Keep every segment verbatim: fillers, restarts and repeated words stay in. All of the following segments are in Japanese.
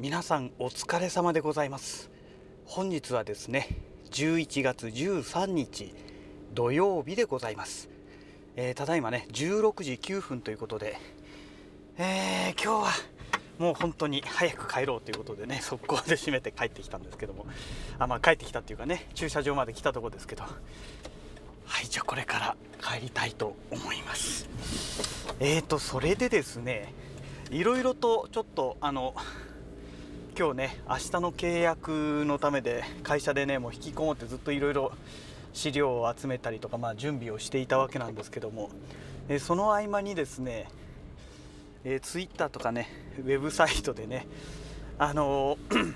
皆さんお疲れ様でございます。本日はですねじゅういちがつじゅうさんにち土曜日でございます。えー、ただいまねじゅうろくじきゅうふんということで、えー、今日はもう本当に早く帰ろうということでね、速攻で閉めて帰ってきたんですけども、あ、まあ帰ってきたっていうかね、駐車場まで来たところですけど、はい、じゃあこれから帰りたいと思います。えーとそれでですね、いろいろとちょっとあの今日ね、明日の契約のためで会社でね、もう引きこもってずっといろいろ資料を集めたりとか、まあ準備をしていたわけなんですけども、えー、その合間にですね、えー、ツイッターとかね、ウェブサイトでね、あのー、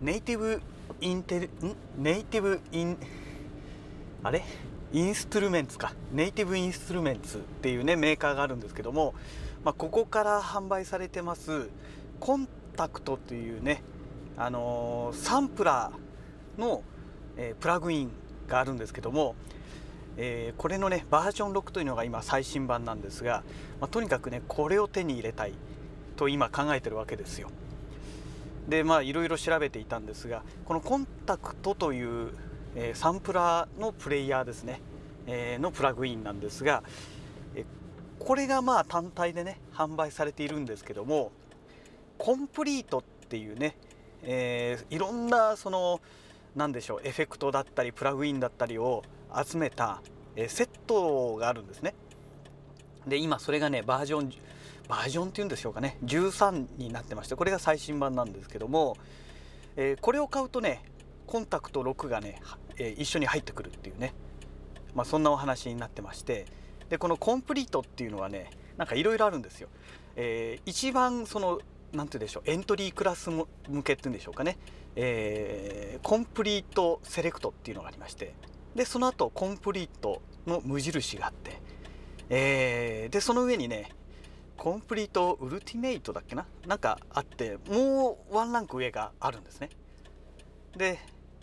ネイティブインテルんネイティブインあれインストゥルメンツかネイティブインストゥルメンツっていうねメーカーがあるんですけども、まあ、ここから販売されてますコンタクトというね、あのー、サンプラーの、えー、プラグインがあるんですけども、えー、これのねバージョンろくというのが今最新版なんですが、まあ、とにかくねこれを手に入れたいと今考えてるわけですよ。でまあいろいろ調べていたんですが、このコンタクトというえー、サンプラーのプレイヤーですね、えー、のプラグインなんですが、えこれがまあ単体でね販売されているんですけども、コンプリートっていうね、えー、いろんなその何でしょうエフェクトだったりプラグインだったりを集めた、えー、セットがあるんですね。で今それがねバージョンバージョンっていうんでしょうかねじゅうさんになってまして、これが最新版なんですけども、えー、これを買うとねコンタクトろくがね、えー、一緒に入ってくるっていうね、まあ、そんなお話になってまして、でこのコンプリートっていうのはねなんかいろいろあるんですよ。えー、一番そのなんて言うでしょうエントリークラス向けっていうんでしょうかね、えー、コンプリートセレクトっていうのがありまして、でその後コンプリートの無印があって、えー、でその上にねコンプリートウルティメイトだっけななんかあって、もうワンランク上があるんですね。で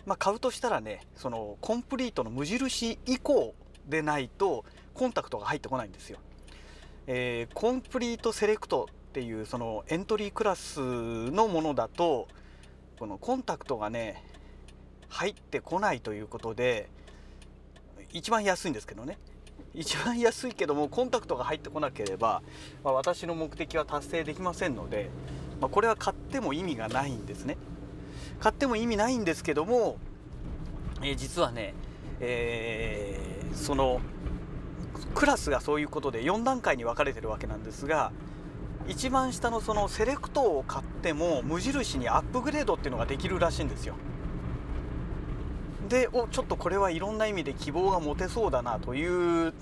まあ、買うとしたらねそのコンプリートの無印以降でないとコンタクトが入ってこないんですよ。えー、コンプリートセレクトっていうそのエントリークラスのものだとこのコンタクトがね入ってこないということで、一番安いんですけどね一番安いけどもコンタクトが入ってこなければ、まあ、私の目的は達成できませんので、まあ、これは買っても意味がないんですね。買っても意味ないんですけども、えー、実はね、えー、そのクラスがそういうことでよんだんかいに分かれてるわけなんですが、一番下のそのセレクトを買っても無印にアップグレードっていうのができるらしいんですよ。でおちょっとこれはいろんな意味で希望が持てそうだなという、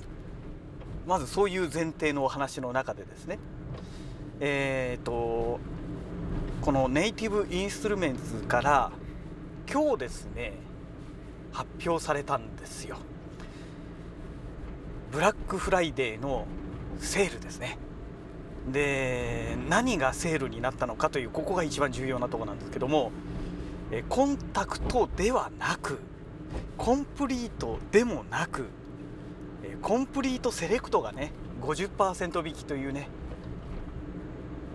まずそういう前提のお話の中でですね、えっとこのネイティブインストゥルメンツから今日ですね発表されたんですよ。ブラックフライデーのセールですね。で何がセールになったのかという、ここが一番重要なところなんですけども、コンタクトではなくコンプリートでもなくコンプリートセレクトがね ごじゅっパーセント 引きというね、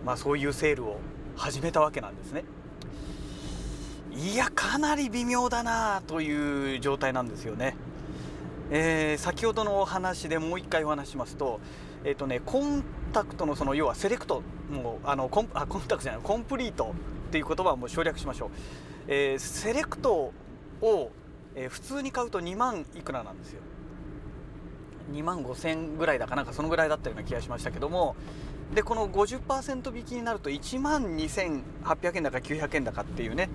まあそういうセールを始めたわけなんですね。いやかなり微妙だなという状態なんですよね。えー、先ほどのお話でもう一回お話しますと、えっとねコンタクトのその要はセレクトもあのコンあコンタクトじゃないコンプリートっていう言葉はもう省略しましょう。えー、セレクトを、えー、普通に買うとにまんいくらなんですよ。にまんごせんぐらいだかなんかそのぐらいだったような気がしましたけども、でこの ごじゅっパーセント 引きになるといちまんにせんはっぴゃくえんだかきゅうひゃくえんだかっていうね、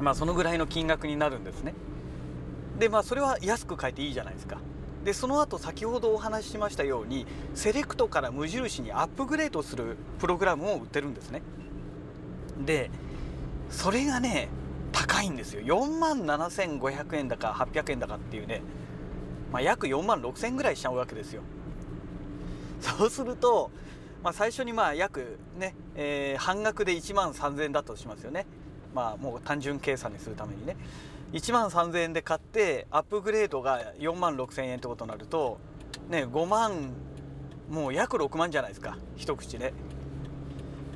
まあそのぐらいの金額になるんですね。でまあそれは安く買えていいじゃないですか。でその後先ほどお話ししましたようにセレクトから無印にアップグレードするプログラムを売ってるんですね。でそれがね高いんですよ。よんまんななせんごひゃくえんだかはっぴゃくえんだかっていうね、まあ、約よんまんろくせんえんぐらいしちゃうわけですよ。そうすると、まあ、最初にまあ約、ねえー、半額でいちまんさんぜんえんだとしますよね。まあもう単純計算にするためにねいちまんさんぜんえんで買ってアップグレードがよんまんろくせんえんってことになると、ね、ごまんもう約ろくまんじゃないですか一口で。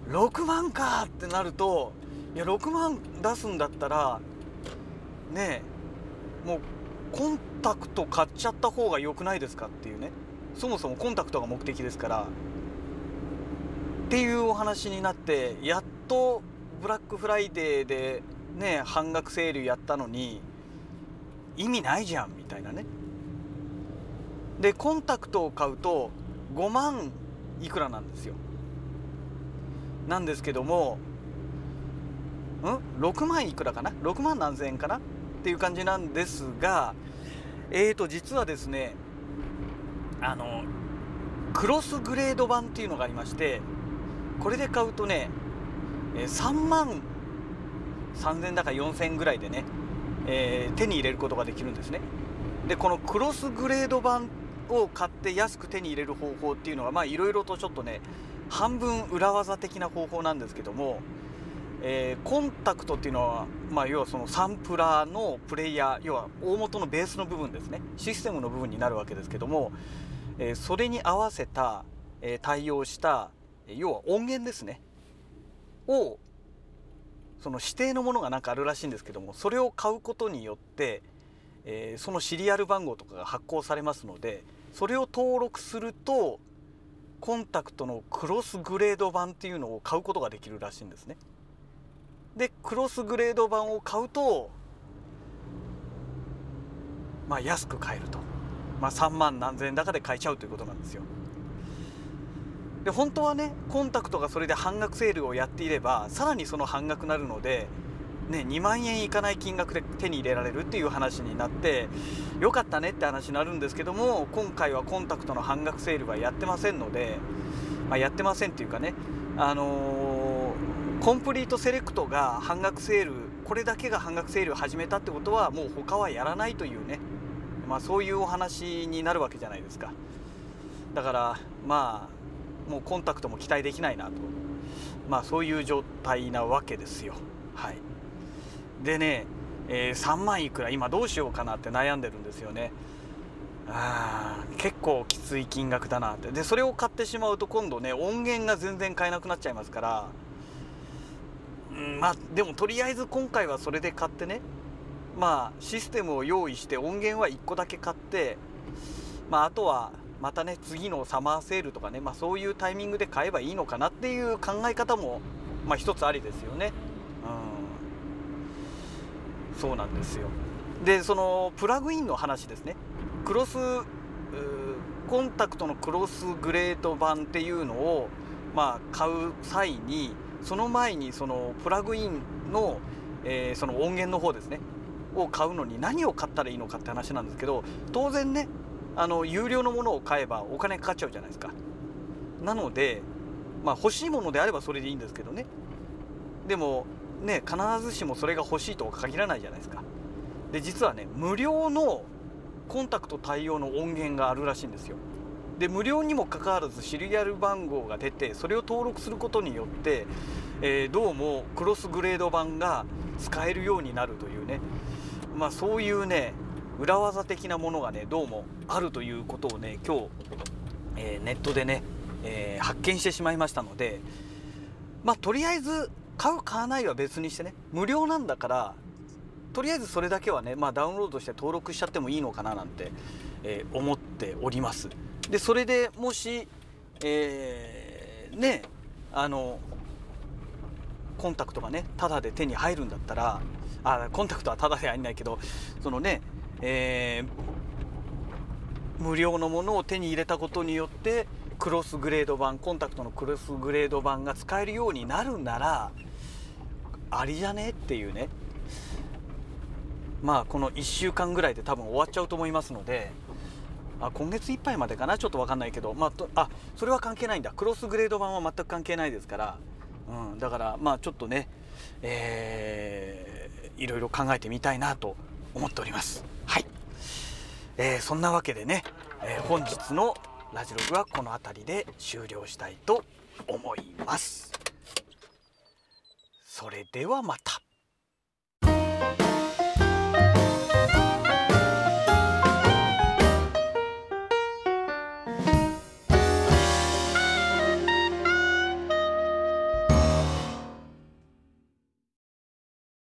ろくまんかってなると、いやろくまん出すんだったらねえ、もうコンタクト買っちゃった方が良くないですかっていうね。そもそもコンタクトが目的ですからっていうお話になって、やっとブラックフライデーでね半額セールやったのに意味ないじゃんみたいなね。でコンタクトを買うとごまんいくらなんですよ。なんですけども、んろくまんいくらかな、ろくまん何千円かなっていう感じなんですが、えーと実はですね、あのクロスグレード版っていうのがありまして、これで買うとねさんまんさんぜんだかよんせんぐらいでね、えー、手に入れることができるんですね。でこのクロスグレード版を買って安く手に入れる方法っていうのは、まあいろいろとちょっとね半分裏技的な方法なんですけども、えー、コンタクトっていうのは、まあ、要はそのサンプラーのプレイヤー、要は大元のベースの部分ですね、システムの部分になるわけですけども、えー、それに合わせた、えー、対応した要は音源ですねを、その指定のものがなんかあるらしいんですけども、それを買うことによって、えー、そのシリアル番号とかが発行されますので、それを登録するとコンタクトのクロスグレード版っていうのを買うことができるらしいんですね。でクロスグレード版を買うと、まあ安く買えると、まあ、さんまん何千円だかで買えちゃうということなんですよ。で本当はねコンタクトがそれで半額セールをやっていればさらにその半額になるので、ね、にまん円いかない金額で手に入れられるっていう話になってよかったねって話になるんですけども、今回はコンタクトの半額セールはやってませんので、まあ、やってませんっていうかね、あのー、コンプリートセレクトが半額セール、これだけが半額セールを始めたってことはもう他はやらないというね、まあ、そういうお話になるわけじゃないですか。だからまあもうコンタクトも期待できないなと、まあそういう状態なわけですよ。はい。でね、えー、さんまんいくら今どうしようかなって悩んでるんですよね。あー、結構きつい金額だなって。でそれを買ってしまうと今度ね音源が全然買えなくなっちゃいますから、うん、まあでもとりあえず今回はそれで買ってね、まあシステムを用意して音源はいっこだけ買って、まああとはまたね次のサマーセールとかね、まあ、そういうタイミングで買えばいいのかなっていう考え方も、まあ、一つありですよね。うん、そうなんですよ。でそのプラグインの話ですね、クロスコンタクトのクロスグレード版っていうのを、まあ、買う際にその前にそのプラグインの、えー、その音源の方ですねを買うのに何を買ったらいいのかって話なんですけど、当然ねあの有料のものを買えばお金かかっちゃうじゃないですか。なので、まあ、欲しいものであればそれでいいんですけどね、でもね必ずしもそれが欲しいとは限らないじゃないですか。で実はね無料のコンタクト対応の音源があるらしいんですよ。で無料にもかかわらずシリアル番号が出て、それを登録することによって、えー、どうもクロスグレード版が使えるようになるというね、まあそういうね裏技的なものがねどうもあるということをね今日、えー、ネットでね、えー、発見してしまいましたので、まあとりあえず買う買わないは別にしてね、無料なんだからとりあえずそれだけはね、まあ、ダウンロードして登録しちゃってもいいのかななんて、えー、思っております。でそれでもし、えー、ねあのコンタクトがねタダで手に入るんだったら、あコンタクトはタダで入んないけど、そのねえー、無料のものを手に入れたことによってクロスグレード版、コンタクトのクロスグレード版が使えるようになるならありじゃねっていうね、まあこのいっしゅうかんぐらいで多分終わっちゃうと思いますので、あ今月いっぱいまでかな、ちょっと分かんないけど、まあ、とあそれは関係ないんだ、クロスグレード版は全く関係ないですから、うん、だからまあちょっとね、えー、いろいろ考えてみたいなと思っております。はい、えー、そんなわけでね、えー、本日のラジログはこの辺りで終了したいと思います。それではまた。